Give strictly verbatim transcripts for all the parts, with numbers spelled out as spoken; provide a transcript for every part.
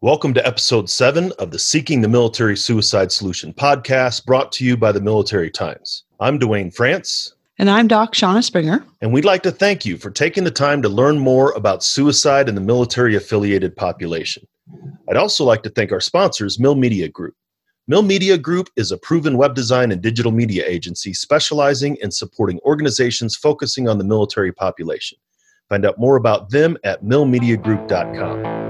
Welcome to episode seven of the Seeking the Military Suicide Solution podcast, brought to you by the Military Times. I'm Dwayne France. And I'm Doc Shauna Springer. And we'd like to thank you for taking the time to learn more about suicide in the military-affiliated population. I'd also like to thank our sponsors, Mill Media Group. Mill Media Group is a proven web design and digital media agency specializing in supporting organizations focusing on the military population. Find out more about them at mill media group dot com.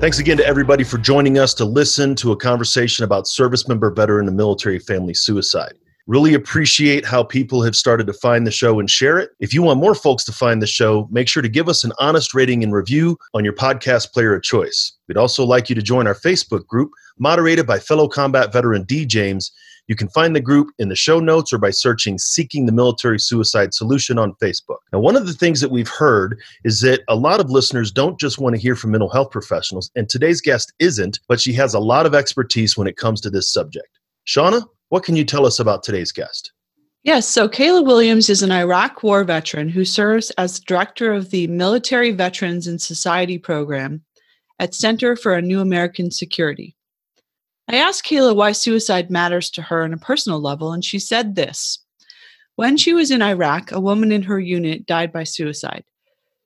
Thanks again to everybody for joining us to listen to a conversation about service member, veteran, and military family suicide. Really appreciate how people have started to find the show and share it. If you want more folks to find the show, make sure to give us an honest rating and review on your podcast player of choice. We'd also like you to join our Facebook group, moderated by fellow combat veteran D. James. You can find the group in the show notes or by searching Seeking the Military Suicide Solution on Facebook. Now, one of the things that we've heard is that a lot of listeners don't just want to hear from mental health professionals, and today's guest isn't, but she has a lot of expertise when it comes to this subject. Shauna, what can you tell us about today's guest? Yes, so Kayla Williams is an Iraq War veteran who serves as director of the Military Veterans in Society program at Center for a New American Security. I asked Kayla why suicide matters to her on a personal level, and she said this. When she was in Iraq, a woman in her unit died by suicide.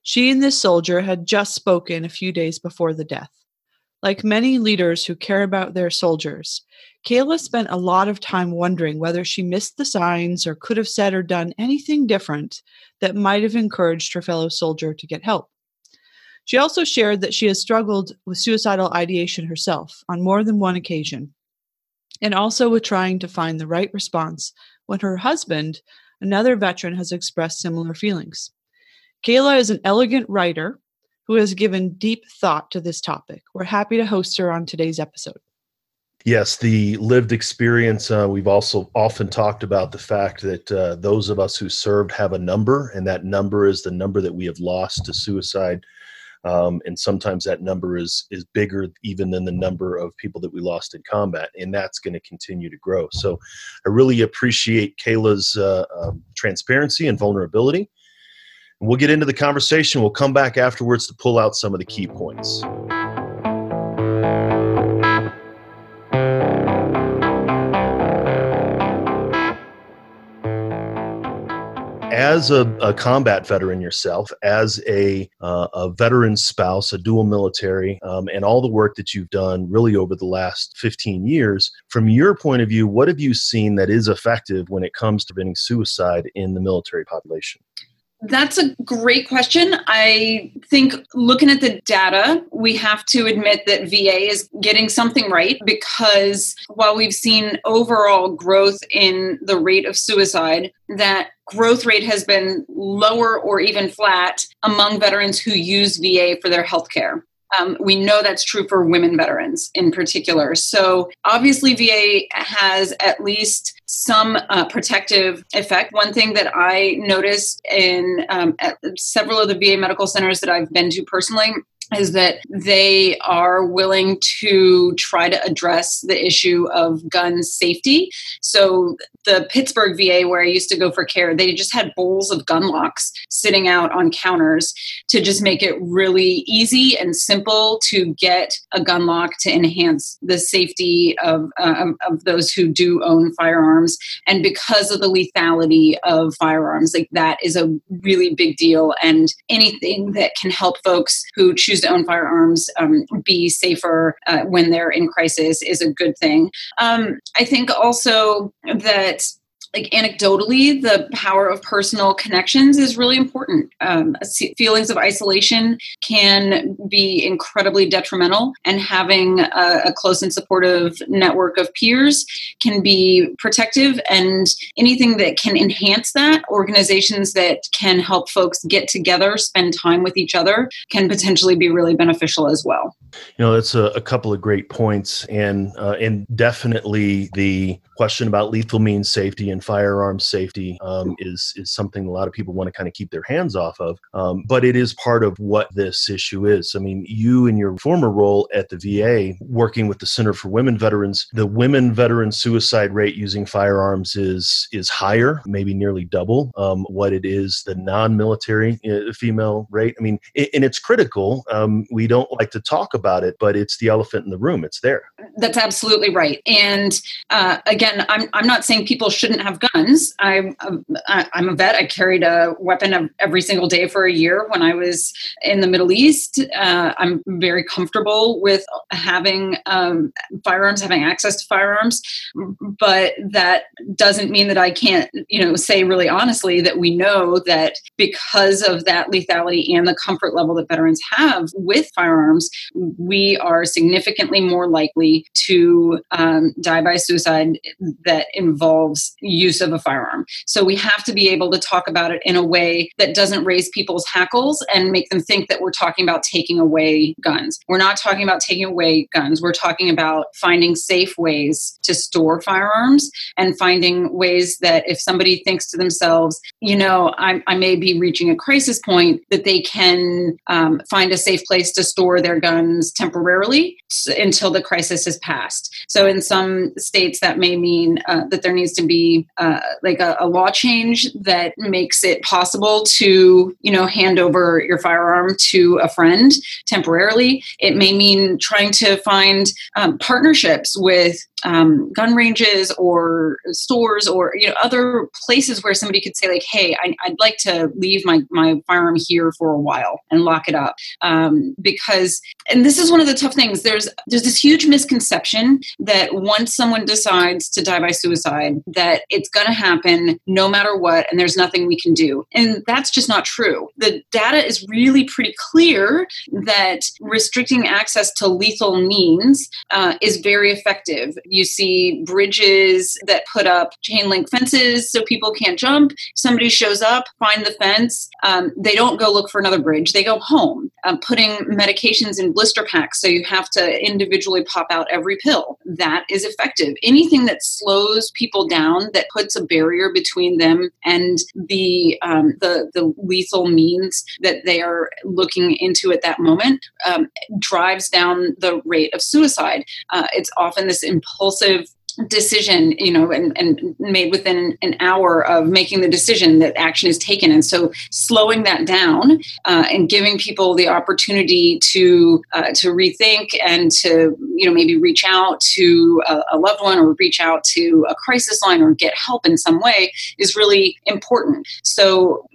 She and this soldier had just spoken a few days before the death. Like many leaders who care about their soldiers, Kayla spent a lot of time wondering whether she missed the signs or could have said or done anything different that might have encouraged her fellow soldier to get help. She also shared that she has struggled with suicidal ideation herself on more than one occasion, and also with trying to find the right response when her husband, another veteran, has expressed similar feelings. Kayla is an elegant writer who has given deep thought to this topic. We're happy to host her on today's episode. Yes, the lived experience, uh, we've also often talked about the fact that uh, those of us who served have a number, and that number is the number that we have lost to suicide. Um, and sometimes that number is is bigger even than the number of people that we lost in combat, and that's going to continue to grow. So I really appreciate Kayla's uh, um, transparency and vulnerability. And we'll get into the conversation. We'll come back afterwards to pull out some of the key points. As a, a combat veteran yourself, as a, uh, a veteran spouse, a dual military, um, and all the work that you've done really over the last fifteen years, from your point of view, what have you seen that is effective when it comes to preventing suicide in the military population? That's a great question. I think looking at the data, we have to admit that V A is getting something right, because while we've seen overall growth in the rate of suicide, that growth rate has been lower or even flat among veterans who use V A for their healthcare. Um, we know that's true for women veterans in particular. So obviously V A has at least some uh, protective effect. One thing that I noticed in um, at several of the V A medical centers that I've been to personally is that they are willing to try to address the issue of gun safety. So the Pittsburgh V A, where I used to go for care, they just had bowls of gun locks sitting out on counters to just make it really easy and simple to get a gun lock to enhance the safety of, uh, of those who do own firearms. And because of the lethality of firearms, like that is a really big deal. And anything that can help folks who choose to own firearms um, be safer uh, when they're in crisis is a good thing. Um, I think also that, like, anecdotally, the power of personal connections is really important. Um, feelings of isolation can be incredibly detrimental, and having a, a close and supportive network of peers can be protective, and anything that can enhance that, organizations that can help folks get together, spend time with each other, can potentially be really beneficial as well. You know, that's a, a couple of great points, and uh, and definitely the question about lethal means safety and firearm safety um, is is something a lot of people want to kind of keep their hands off of, um, but it is part of what this issue is. I mean, you in your former role at the V A, working with the Center for Women Veterans, the women veteran suicide rate using firearms is is higher, maybe nearly double um, what it is the non-military female rate. I mean, it, and it's critical. Um, we don't like to talk about it, but it's the elephant in the room. It's there. That's absolutely right. And uh, again, I'm I'm not saying people shouldn't have guns. I'm a, I'm a vet. I carried a weapon every single day for a year when I was in the Middle East. Uh, I'm very comfortable with having um, firearms, having access to firearms, but that doesn't mean that I can't, you know, say really honestly that we know that because of that lethality and the comfort level that veterans have with firearms, we are significantly more likely to um, die by suicide that involves use of a firearm. So we have to be able to talk about it in a way that doesn't raise people's hackles and make them think that we're talking about taking away guns. We're not talking about taking away guns. We're talking about finding safe ways to store firearms and finding ways that if somebody thinks to themselves, you know, I, I may be reaching a crisis point, that they can um, find a safe place to store their guns temporarily until the crisis is passed. So in some states that may mean uh, that there needs to be uh, like a, a law change that makes it possible to, you know, hand over your firearm to a friend temporarily. It may mean trying to find um, partnerships with Um, gun ranges or stores or, you know, other places where somebody could say like, hey, I, I'd like to leave my, my firearm here for a while and lock it up. Um, because, and this is one of the tough things, there's there's this huge misconception that once someone decides to die by suicide, that it's going to happen no matter what, and there's nothing we can do. And that's just not true. The data is really pretty clear that restricting access to lethal means uh, is very effective. You see bridges that put up chain link fences so people can't jump. Somebody shows up, find the fence. Um, they don't go look for another bridge. They go home. Um, putting medications in blister packs so you have to individually pop out every pill. That is effective. Anything that slows people down, that puts a barrier between them and the um, the, the lethal means that they are looking into at that moment, um, drives down the rate of suicide. Uh, it's often this impulsive decision, you know, and, and made within an hour of making the decision that action is taken. And so slowing that down uh, and giving people the opportunity to uh, to rethink and to, you know, maybe reach out to a, a loved one or reach out to a crisis line or get help in some way is really important. So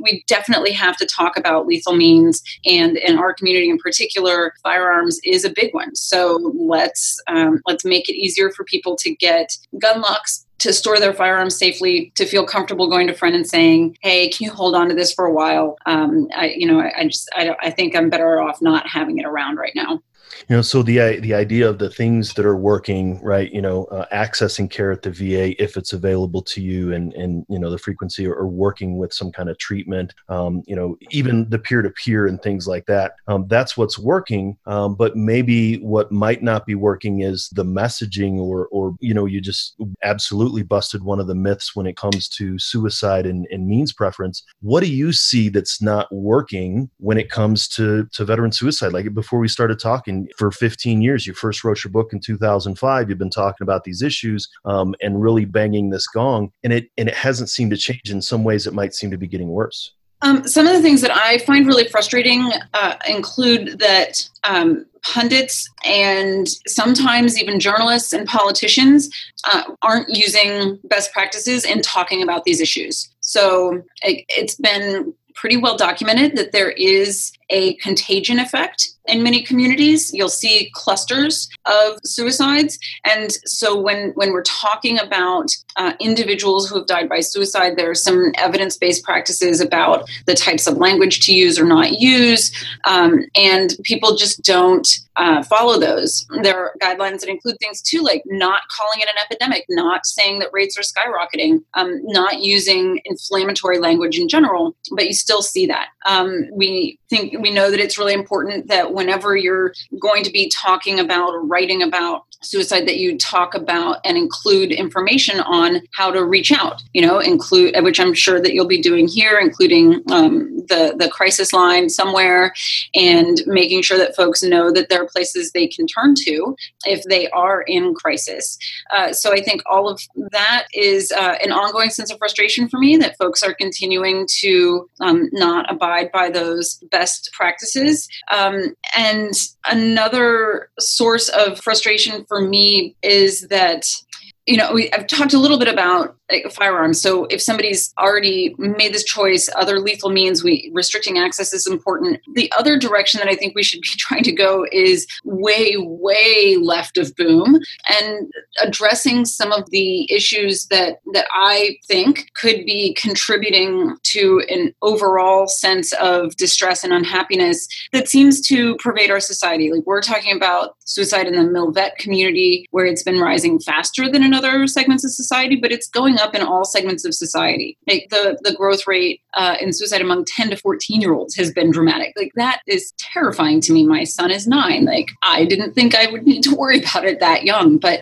we definitely have to talk about lethal means, and in our community in particular, firearms is a big one. So let's um, let's make it easier for people to get gun locks, to store their firearms safely, to feel comfortable going to a friend and saying, hey, can you hold on to this for a while? Um, I, you know, I, I just, I, I think I'm better off not having it around right now. You know, so the the idea of the things that are working, right, you know, uh, accessing care at the V A if it's available to you, and, and you know, the frequency, or, or working with some kind of treatment, um, you know, even the peer-to-peer and things like that, um, that's what's working. Um, but maybe what might not be working is the messaging, or, or you know, you just absolutely busted one of the myths when it comes to suicide and, and means preference. What do you see that's not working when it comes to, to veteran suicide? Like before we started talking, for fifteen years, you first wrote your book in two thousand five. You've been talking about these issues um, and really banging this gong, and it and it hasn't seemed to change. In some ways, it might seem to be getting worse. Um, some of the things that I find really frustrating uh, include that um, pundits and sometimes even journalists and politicians uh, aren't using best practices in talking about these issues. So it, it's been pretty well documented that there is a contagion effect in many communities. You'll see clusters of suicides. And so when, when we're talking about uh, individuals who have died by suicide, there are some evidence-based practices about the types of language to use or not use. Um, and people just don't uh, follow those. There are guidelines that include things too, like not calling it an epidemic, not saying that rates are skyrocketing, um, not using inflammatory language in general, but you still see that. Um, we think we know that it's really important that whenever you're going to be talking about or writing about suicide, that you talk about and include information on how to reach out, you know, include, which I'm sure that you'll be doing here, including um, the, the crisis line somewhere, and making sure that folks know that there are places they can turn to if they are in crisis. Uh, so I think all of that is uh, an ongoing sense of frustration for me, that folks are continuing to um, not abide by those best practices. Um, and another source of frustration for me is that, you know, we, I've talked a little bit about like, firearms. So if somebody's already made this choice, other lethal means, we restricting access is important. The other direction that I think we should be trying to go is way, way left of boom, and addressing some of the issues that, that I think could be contributing to an overall sense of distress and unhappiness that seems to pervade our society. Like, we're talking about suicide in the Mil-Vet community, where it's been rising faster than in other segments of society, but it's going up in all segments of society. Like, the, the growth rate uh, in suicide among ten to fourteen year olds has been dramatic. Like, that is terrifying to me. My son is nine. Like, I didn't think I would need to worry about it that young, but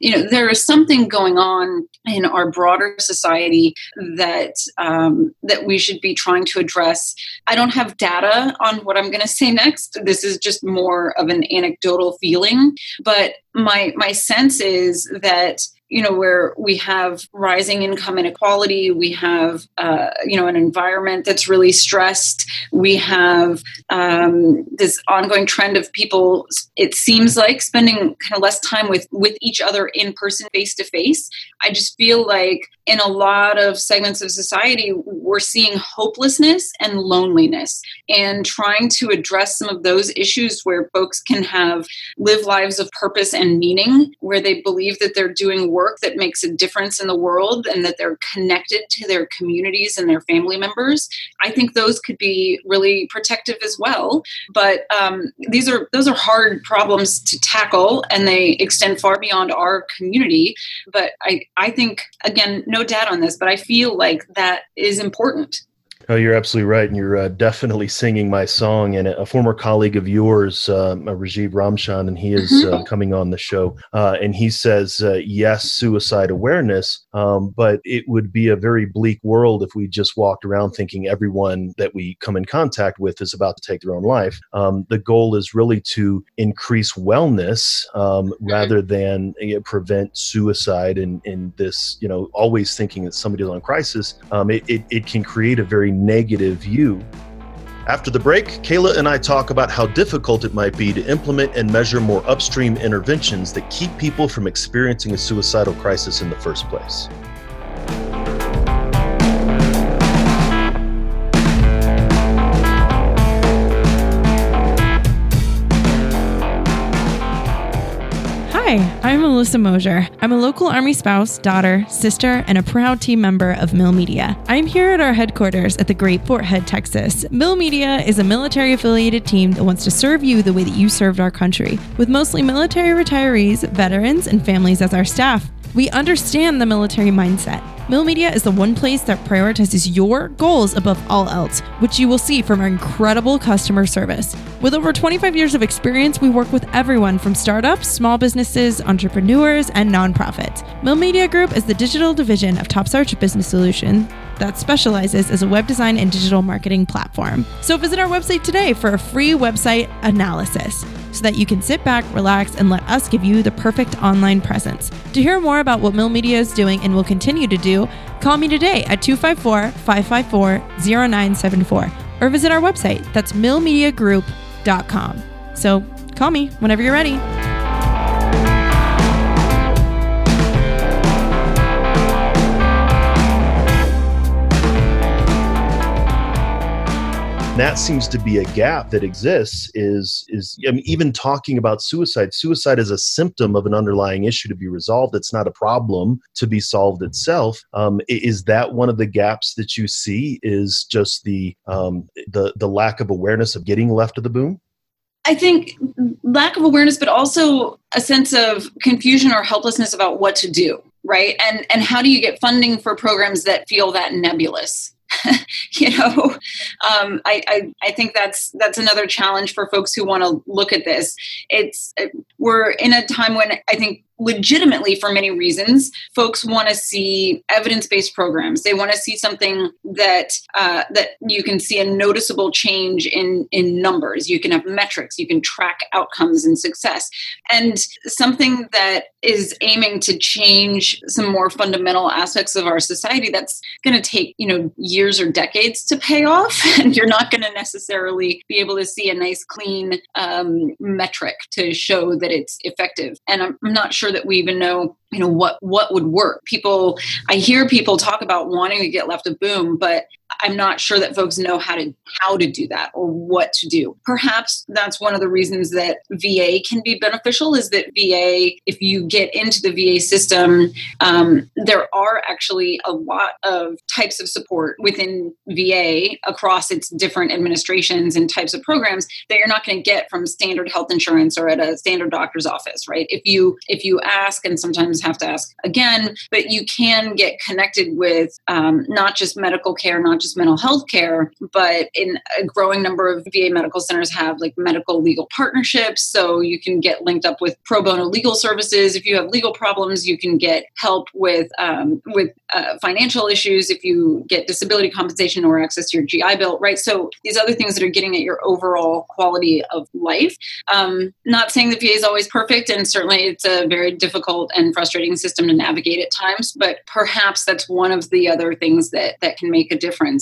you know, there is something going on in our broader society that, um, that we should be trying to address. I don't have data on what I'm going to say next. This is just more of an anecdotal feeling, but my, my sense is that, you know, where we have rising income inequality, we have, uh, you know, an environment that's really stressed. We have um, this ongoing trend of people, it seems like, spending kind of less time with, with each other in person, face to face. I just feel like in a lot of segments of society, we're seeing hopelessness and loneliness, and trying to address some of those issues where folks can have live lives of purpose and meaning, where they believe that they're doing work that makes a difference in the world and that they're connected to their communities and their family members. I think those could be really protective as well. But um, these are those are hard problems to tackle, and they extend far beyond our community. But I, I think, again, no data on this, but I feel like that is important. Oh, you're absolutely right. And you're uh, definitely singing my song. And a former colleague of yours, um, Rajiv Ramshan, and he is mm-hmm. uh, coming on the show. Uh, and he says, uh, yes, suicide awareness, um, but it would be a very bleak world if we just walked around thinking everyone that we come in contact with is about to take their own life. Um, the goal is really to increase wellness um, mm-hmm. rather than uh, prevent suicide. And in this, you know, always thinking that somebody's on crisis, um, it, it, it can create a very negative view. After the break, Kayla and I talk about how difficult it might be to implement and measure more upstream interventions that keep people from experiencing a suicidal crisis in the first place. Hi, I'm Melissa Mosier. I'm a local Army spouse, daughter, sister, and a proud team member of Mill Media. I'm here at our headquarters at the Great Fort Head, Texas. Mill Media is a military-affiliated team that wants to serve you the way that you served our country, with mostly military retirees, veterans, and families as our staff. We understand the military mindset. Mill Media is the one place that prioritizes your goals above all else, which you will see from our incredible customer service. With over twenty-five years of experience, we work with everyone from startups, small businesses, entrepreneurs, and nonprofits. Mill Media Group is the digital division of TopSearch Business Solutions that specializes as a web design and digital marketing platform. So visit our website today for a free website analysis so that you can sit back, relax, and let us give you the perfect online presence. To hear more about what Mill Media is doing and will continue to do, call me today at two five four, five five four, zero nine seven four or visit our website. That's mill media group dot com. So call me whenever you're ready. That seems to be a gap that exists is, is I mean, even talking about suicide. Suicide is a symptom of an underlying issue to be resolved. It's not a problem to be solved itself. Um, is that one of the gaps that you see, is just the, um, the, the lack of awareness of getting left of the boom? I think lack of awareness, but also a sense of confusion or helplessness about what to do, right? And, and how do you get funding for programs that feel that nebulous? you know, um, I, I I think that's that's another challenge for folks who want to look at this. It's it, we're in a time when I think legitimately, for many reasons, folks want to see evidence-based programs. They want to see something that uh, that you can see a noticeable change in in numbers. You can have metrics. You can track outcomes and success, and something that is aiming to change some more fundamental aspects of our society. That's going to take you know years or decades to pay off, and you're not going to necessarily be able to see a nice, clean um, metric to show that it's effective. And I'm, I'm not sure that we even know, you know, what, what would work. People, I hear people talk about wanting to get left of boom, but I'm not sure that folks know how to, how to do that or what to do. Perhaps that's one of the reasons that V A can be beneficial is that V A, if you get into the V A system, um, there are actually a lot of types of support within V A across its different administrations and types of programs that you're not going to get from standard health insurance or at a standard doctor's office, right? If you, if you ask, and sometimes have to ask again, but you can get connected with um, not just medical care, not just mental health care, but in a growing number of V A medical centers have like medical legal partnerships. So you can get linked up with pro bono legal services. If you have legal problems, you can get help with um, with uh, financial issues. If you get disability compensation or access to your G I Bill, right? So these other things that are getting at your overall quality of life. Um, not saying that V A is always perfect, and certainly it's a very difficult and frustrating system to navigate at times, but perhaps that's one of the other things that that can make a difference.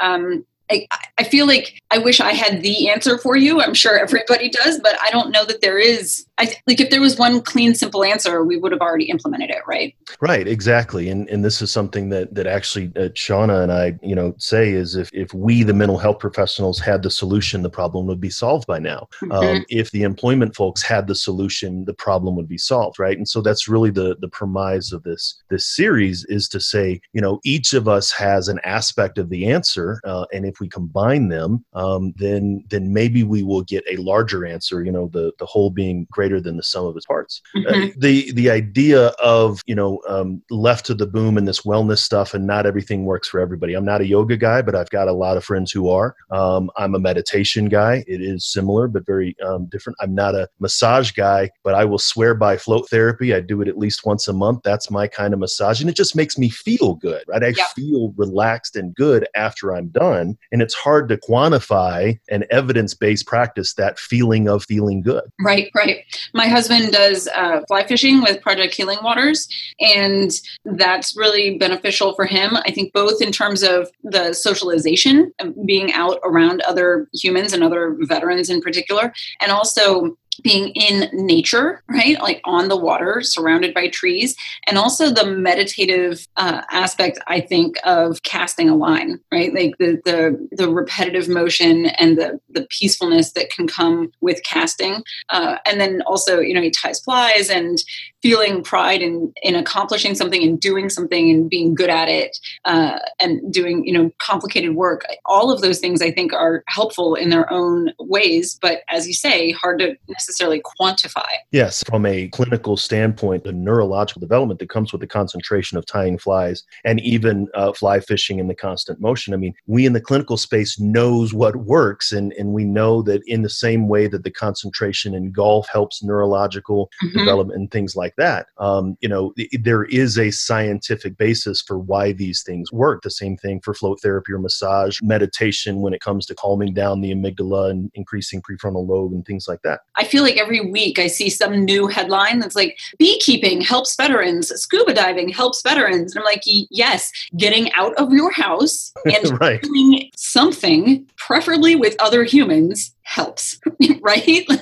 Um, I, I feel like I wish I had the answer for you. I'm sure everybody does, but I don't know that there is. I, like if there was one clean, simple answer, we would have already implemented it, right? Right, exactly. And and this is something that that actually uh, Shauna and I, you know, say is if if we, the mental health professionals, had the solution, the problem would be solved by now. Mm-hmm. Um, if the employment folks had the solution, the problem would be solved, right? And so that's really the the premise of this this series is to say, you know, each of us has an aspect of the answer, uh, and if we combine them, um, then then maybe we will get a larger answer. You know, the the whole being greater than the sum of its parts. Mm-hmm. Uh, the the idea of, you know, um, left to the boom and this wellness stuff, and not everything works for everybody. I'm not a yoga guy, but I've got a lot of friends who are. Um, I'm a meditation guy. It is similar, but very um, different. I'm not a massage guy, but I will swear by float therapy. I do it at least once a month. That's my kind of massage. And it just makes me feel good, right? I yep. feel relaxed and good after I'm done. And it's hard to quantify an evidence-based practice, that feeling of feeling good. Right, right. My husband does uh, fly fishing with Project Healing Waters, and that's really beneficial for him. I think both in terms of the socialization and being out around other humans and other veterans in particular, and also being in nature, right? Like on the water, surrounded by trees, and also the meditative uh, aspect, I think, of casting a line, right? Like the the, the repetitive motion and the, the peacefulness that can come with casting. Uh, and then also, you know, he ties flies and feeling pride in, in accomplishing something and doing something and being good at it uh, and doing, you know, complicated work. All of those things, I think, are helpful in their own ways, but as you say, hard to necessarily quantify. Yes. From a clinical standpoint, the neurological development that comes with the concentration of tying flies and even uh, fly fishing in the constant motion. I mean, we in the clinical space knows what works. And, and we know that in the same way that the concentration in golf helps neurological mm-hmm. development and things like that, um, you know, th- there is a scientific basis for why these things work. The same thing for float therapy or massage, meditation when it comes to calming down the amygdala and increasing prefrontal lobe and things like that. I feel like every week I see some new headline that's like, beekeeping helps veterans, scuba diving helps veterans. And I'm like, yes, getting out of your house and right. doing something, preferably with other humans, helps, right? Like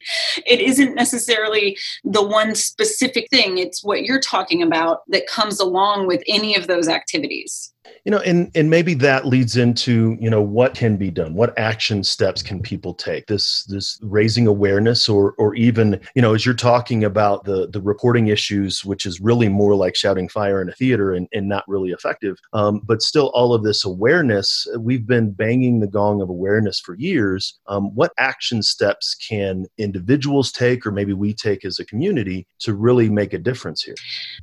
it isn't necessarily the one specific thing. It's what you're talking about that comes along with any of those activities. You know, and, and maybe that leads into, you know, what can be done? What action steps can people take? This this raising awareness or or even, you know, as you're talking about the the reporting issues, which is really more like shouting fire in a theater and, and not really effective. Um, but still all of this awareness, we've been banging the gong of awareness for years. Um, what action steps can individuals take or maybe we take as a community to really make a difference here?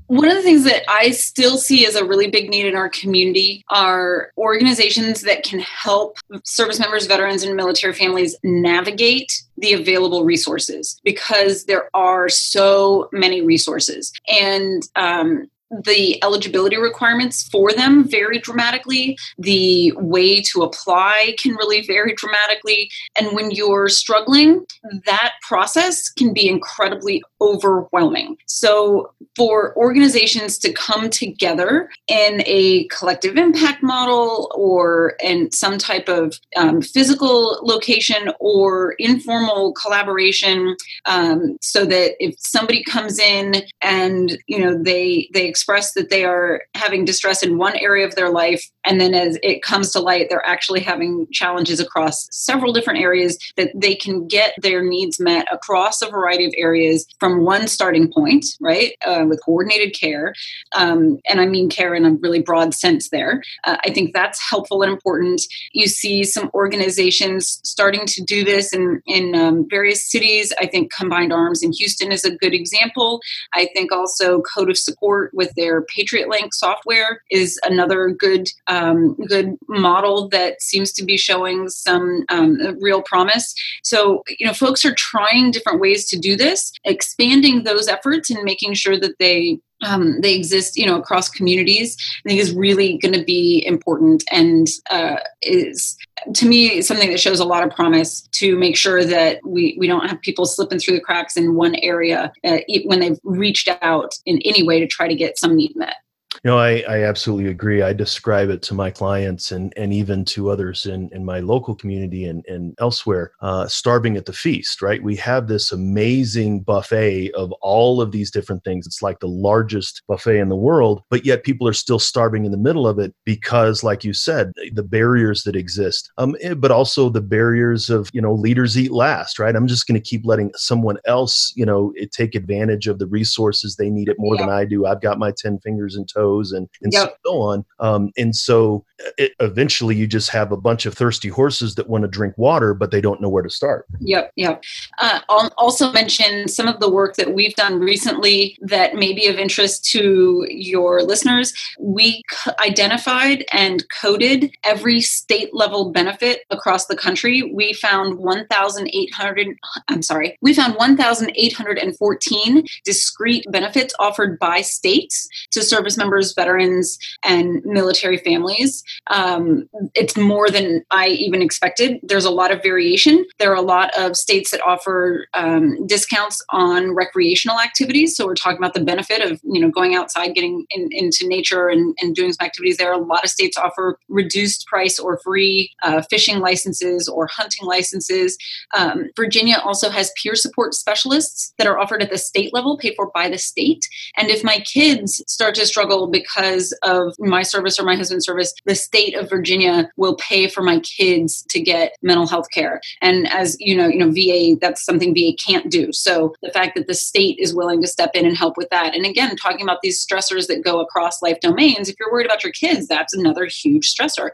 One of the things that I still see as a really big need in our community community are organizations that can help service members, veterans, and military families navigate the available resources, because there are so many resources. And um, the eligibility requirements for them vary dramatically. The way to apply can really vary dramatically. And when you're struggling, that process can be incredibly overwhelming. So for organizations to come together in a collective impact model or in some type of um, physical location or informal collaboration, um, so that if somebody comes in and, you know, they, they express that they are having distress in one area of their life, and then as it comes to light, they're actually having challenges across several different areas, that they can get their needs met across a variety of areas from one starting point, right, uh, with coordinated care. Um, and I mean care in a really broad sense there. Uh, I think that's helpful and important. You see some organizations starting to do this in, in um, various cities. I think Combined Arms in Houston is a good example. I think also Code of Support with their Patriot Link software is another good um, good model that seems to be showing some um, real promise. So, you know, folks are trying different ways to do this, expanding those efforts and making sure that they Um, they exist, you know, across communities, I think is really going to be important, and uh, is, to me, something that shows a lot of promise to make sure that we, we don't have people slipping through the cracks in one area uh, when they've reached out in any way to try to get some need met. You know, I, I absolutely agree. I describe it to my clients and, and even to others in, in my local community and, and elsewhere, uh, starving at the feast, right? We have this amazing buffet of all of these different things. It's like the largest buffet in the world, but yet people are still starving in the middle of it because, like you said, the barriers that exist, um, but also the barriers of, you know, leaders eat last, right? I'm just going to keep letting someone else, you know, take advantage of the resources. They need it more yeah. than I do. I've got my ten fingers and toes. And, and yep. so on. Um, and so it, eventually you just have a bunch of thirsty horses that want to drink water, but they don't know where to start. Yep. Yep. Uh, I'll also mention some of the work that we've done recently that may be of interest to your listeners. We c- identified and coded every state level benefit across the country. We found one thousand eight hundred, I'm sorry, we found one thousand eight hundred fourteen discrete benefits offered by states to service members, veterans, and military families. Um, it's more than I even expected. There's a lot of variation. There are a lot of states that offer um, discounts on recreational activities. So we're talking about the benefit of, you know, going outside, getting in, into nature and, and doing some activities there. A lot of states offer reduced price or free uh, fishing licenses or hunting licenses. Um, Virginia also has peer support specialists that are offered at the state level, paid for by the state. And if my kids start to struggle because of my service or my husband's service, the state of Virginia will pay for my kids to get mental health care. And as you know, you know, V A, that's something V A can't do. So the fact that the state is willing to step in and help with that. And again, talking about these stressors that go across life domains, if you're worried about your kids, that's another huge stressor.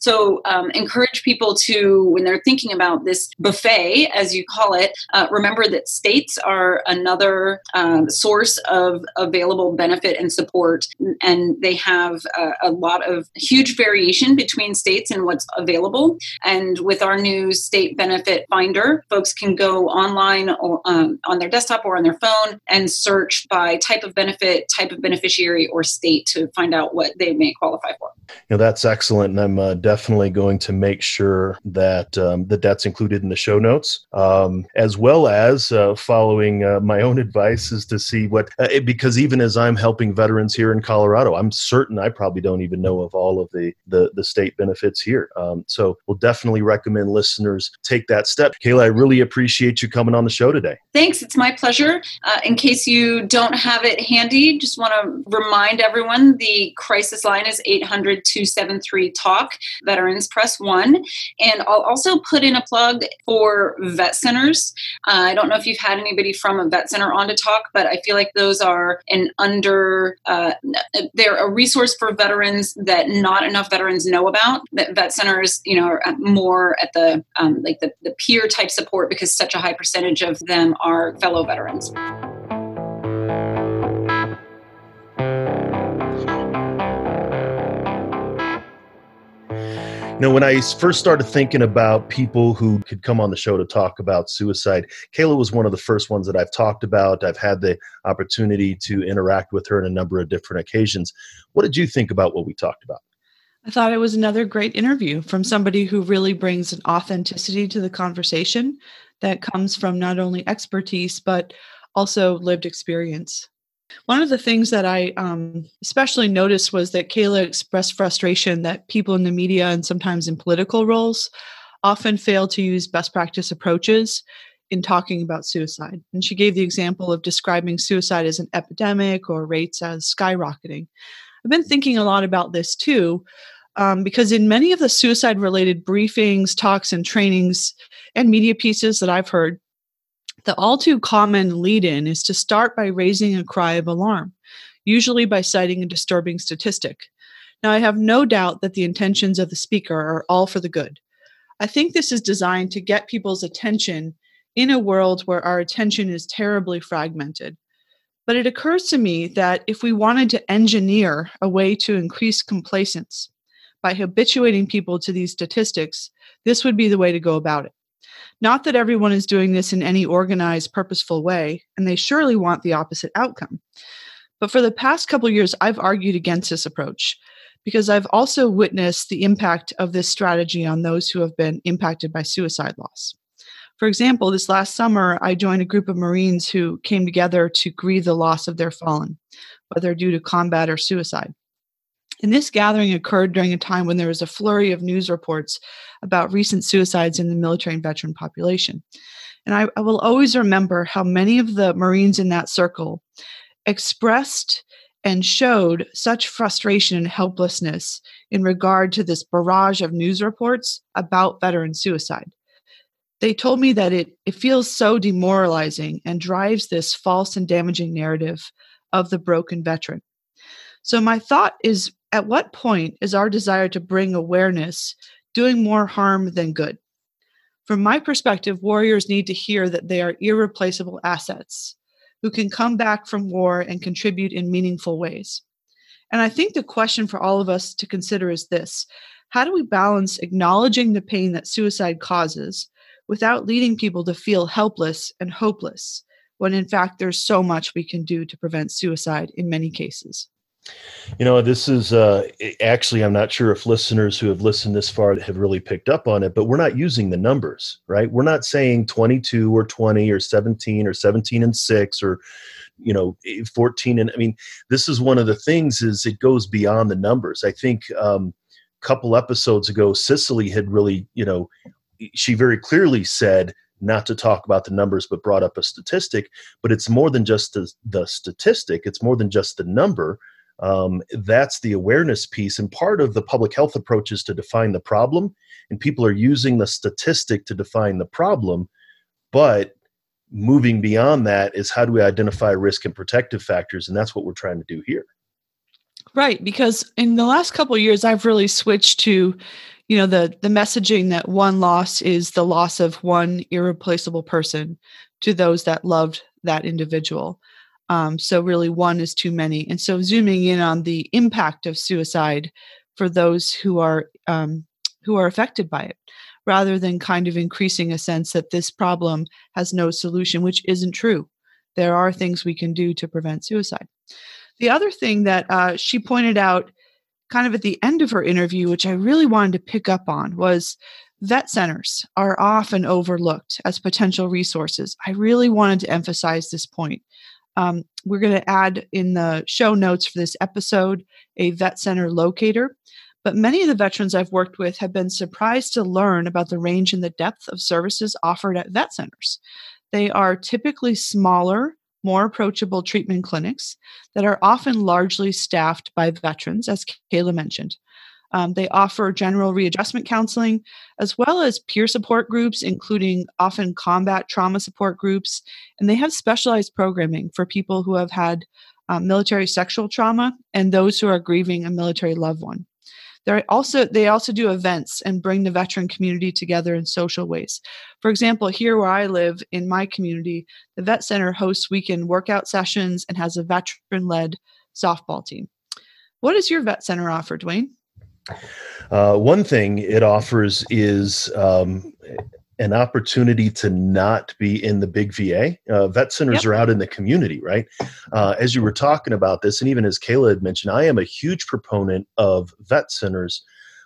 So um, encourage people to, when they're thinking about this buffet, as you call it, uh, remember that states are another um, source of available benefit and support. And they have a, a lot of huge variation between states and what's available. And with our new state benefit finder, folks can go online or, um, on their desktop or on their phone and search by type of benefit, type of beneficiary, or state to find out what they may qualify for. You know, that's excellent. And I'm uh, definitely going to make sure that, um, that that's included in the show notes, um, as well as uh, following uh, my own advice is to see what, uh, it, because even as I'm helping veterans here in Colorado, I'm certain I probably don't even know of all of the the, the state benefits here. Um, so we'll definitely recommend listeners take that step. Kayla, I really appreciate you coming on the show today. Thanks. It's my pleasure. Uh, in case you don't have it handy, just want to remind everyone the crisis line is eight hundred two seven three talk, veterans press one. And I'll also put in a plug for vet centers. Uh, I don't know if you've had anybody from a vet center on to talk, but I feel like those are an under... Uh, they're a resource for veterans that not enough veterans know about. That vet centers, you know, are more at the um, like the, the peer type support because such a high percentage of them are fellow veterans. You know, when I first started thinking about people who could come on the show to talk about suicide, Kayla was one of the first ones that I've talked about. I've had the opportunity to interact with her on a number of different occasions. What did you think about what we talked about? I thought it was another great interview from somebody who really brings an authenticity to the conversation that comes from not only expertise, but also lived experience. One of the things that I um, especially noticed was that Kayla expressed frustration that people in the media and sometimes in political roles often fail to use best practice approaches in talking about suicide. And she gave the example of describing suicide as an epidemic or rates as skyrocketing. I've been thinking a lot about this too, um, because in many of the suicide-related briefings, talks, and trainings and media pieces that I've heard, the all too common lead-in is to start by raising a cry of alarm, usually by citing a disturbing statistic. Now, I have no doubt that the intentions of the speaker are all for the good. I think this is designed to get people's attention in a world where our attention is terribly fragmented. But it occurs to me that if we wanted to engineer a way to increase complacence by habituating people to these statistics, this would be the way to go about it. Not that everyone is doing this in any organized, purposeful way, and they surely want the opposite outcome. But for the past couple of years, I've argued against this approach because I've also witnessed the impact of this strategy on those who have been impacted by suicide loss. For example, this last summer, I joined a group of Marines who came together to grieve the loss of their fallen, whether due to combat or suicide. And this gathering occurred during a time when there was a flurry of news reports about recent suicides in the military and veteran population. And I, I will always remember how many of the Marines in that circle expressed and showed such frustration and helplessness in regard to this barrage of news reports about veteran suicide. They told me that it, it feels so demoralizing and drives this false and damaging narrative of the broken veteran. So my thought is, at what point is our desire to bring awareness doing more harm than good? From my perspective, warriors need to hear that they are irreplaceable assets who can come back from war and contribute in meaningful ways. And I think the question for all of us to consider is this: how do we balance acknowledging the pain that suicide causes without leading people to feel helpless and hopeless, when in fact there's so much we can do to prevent suicide in many cases? You know, this is uh, actually, I'm not sure if listeners who have listened this far have really picked up on it, but we're not using the numbers, right? We're not saying twenty-two or twenty or seventeen or seventeen and six or, you know, fourteen. And I mean, this is one of the things is it goes beyond the numbers. I think um, a couple episodes ago, Cicely had really, you know, she very clearly said not to talk about the numbers, but brought up a statistic, but it's more than just the, the statistic. It's more than just the number. Um, that's the awareness piece. And part of the public health approach is to define the problem, and people are using the statistic to define the problem. But moving beyond that is, how do we identify risk and protective factors? And that's what we're trying to do here. Right. Because in the last couple of years, I've really switched to, you know, the, the messaging that one loss is the loss of one irreplaceable person to those that loved that individual. Um, so really one is too many. And so zooming in on the impact of suicide for those who are um, who are affected by it, rather than kind of increasing a sense that this problem has no solution, which isn't true. There are things we can do to prevent suicide. The other thing that uh, she pointed out kind of at the end of her interview, which I really wanted to pick up on, was vet centers are often overlooked as potential resources. I really wanted to emphasize this point. Um, we're going to add in the show notes for this episode a vet center locator, but many of the veterans I've worked with have been surprised to learn about the range and the depth of services offered at vet centers. They are typically smaller, more approachable treatment clinics that are often largely staffed by veterans, as Kayla mentioned. Um, they offer general readjustment counseling, as well as peer support groups, including often combat trauma support groups. And they have specialized programming for people who have had um, military sexual trauma and those who are grieving a military loved one. They're also, they also do events and bring the veteran community together in social ways. For example, here where I live in my community, the Vet Center hosts weekend workout sessions and has a veteran-led softball team. What does your vet center offer, Dwayne? Uh, one thing it offers is um, an opportunity to not be in the big V A. Uh, vet centers yep. are out in the community, right? Uh, as you were talking about this, and even as Kayla had mentioned, I am a huge proponent of vet centers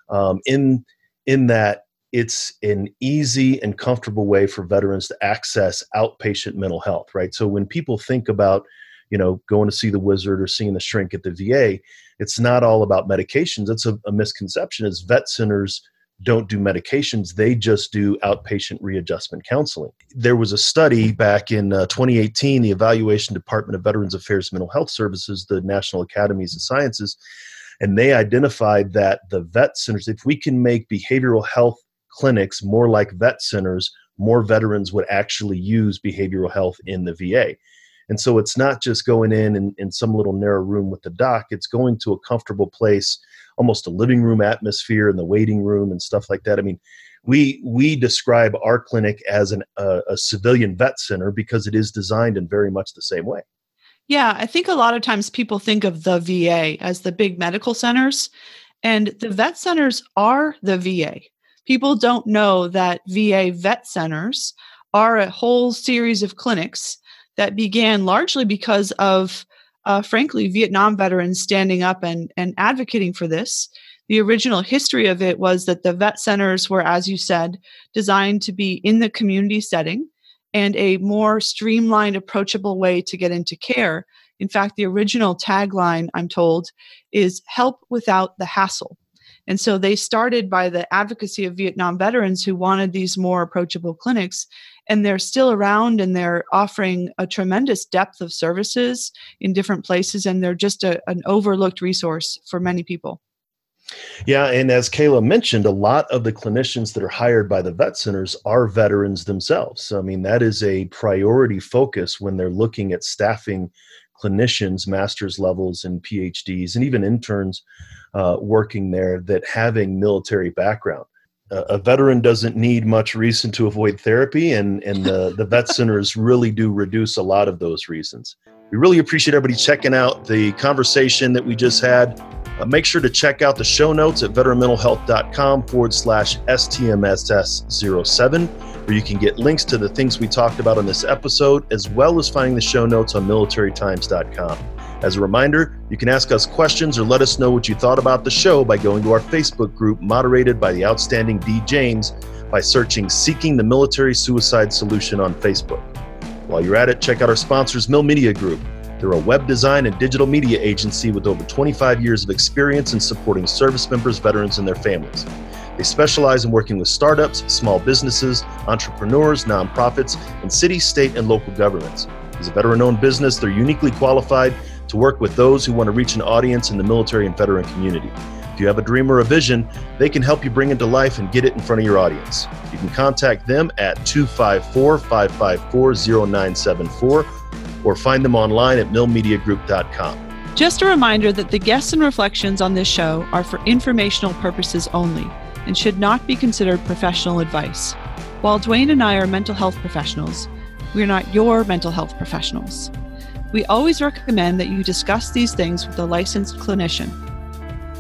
um, in in that it's an easy and comfortable way for veterans to access outpatient mental health, right? So when people think about, you know, going to see the wizard or seeing the shrink at the V A, it's not all about medications. That's a, a misconception, is vet centers don't do medications. They just do outpatient readjustment counseling. There was a study back in uh, twenty eighteen, the Evaluation Department of Veterans Affairs Mental Health Services, the National Academies of Sciences, and they identified that the vet centers, if we can make behavioral health clinics more like vet centers, more veterans would actually use behavioral health in the V A. And so it's not just going in and in some little narrow room with the doc, it's going to a comfortable place, almost a living room atmosphere in the waiting room and stuff like that. I mean, we we describe our clinic as an, uh, a civilian vet center because it is designed in very much the same way. Yeah, I think a lot of times people think of the V A as the big medical centers, and the vet centers are the V A. People don't know that V A vet centers are a whole series of clinics that began largely because of, uh, frankly, Vietnam veterans standing up and, and advocating for this. The original history of it was that the vet centers were, as you said, designed to be in the community setting and a more streamlined, approachable way to get into care. In fact, the original tagline, I'm told, is help without the hassle. And so they started by the advocacy of Vietnam veterans who wanted these more approachable clinics, and they're still around and they're offering a tremendous depth of services in different places, and they're just a, an overlooked resource for many people. Yeah, and as Kayla mentioned, a lot of the clinicians that are hired by the vet centers are veterans themselves. I mean, that is a priority focus when they're looking at staffing clinicians, master's levels and P H Ds, and even interns uh, working there that having military background. Uh, a veteran doesn't need much reason to avoid therapy, and, and the, the vet centers really do reduce a lot of those reasons. We really appreciate everybody checking out the conversation that we just had. Uh, make sure to check out the show notes at veteran mental health dot com forward slash S T M S S zero seven, where you can get links to the things we talked about on this episode, as well as finding the show notes on military times dot com. As a reminder, you can ask us questions or let us know what you thought about the show by going to our Facebook group, moderated by the outstanding D. James, by searching Seeking the Military Suicide Solution on Facebook. While you're at it, check out our sponsors, Mill Media Group. They're a web design and digital media agency with over twenty-five years of experience in supporting service members, veterans, and their families. They specialize in working with startups, small businesses, entrepreneurs, nonprofits, and city, state, and local governments. As a veteran-owned business, they're uniquely qualified to work with those who want to reach an audience in the military and veteran community. If you have a dream or a vision, they can help you bring it to life and get it in front of your audience. You can contact them at two five four, five five four, zero nine seven four or find them online at mill media group dot com. Just a reminder that the guests and reflections on this show are for informational purposes only and should not be considered professional advice. While Dwayne and I are mental health professionals, we are not your mental health professionals. We always recommend that you discuss these things with a licensed clinician.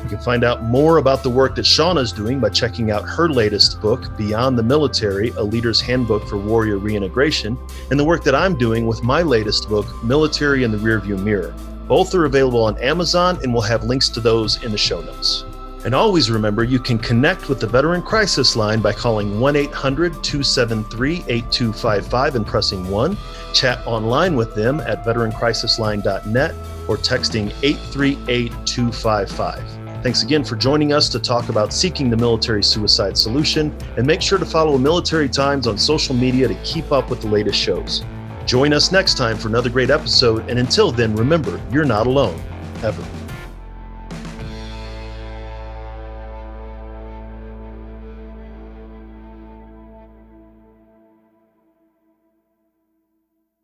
You can find out more about the work that Shauna is doing by checking out her latest book, Beyond the Military, A Leader's Handbook for Warrior Reintegration, and the work that I'm doing with my latest book, Military in the Rearview Mirror. Both are available on Amazon, and we'll have links to those in the show notes. And always remember, you can connect with the Veteran Crisis Line by calling one eight hundred, two seven three, eight two five five and pressing one, chat online with them at veteran crisis line dot net, or texting eight three eight, two five five. Thanks again for joining us to talk about Seeking the Military Suicide Solution, and make sure to follow Military Times on social media to keep up with the latest shows. Join us next time for another great episode, and until then, remember, you're not alone, ever.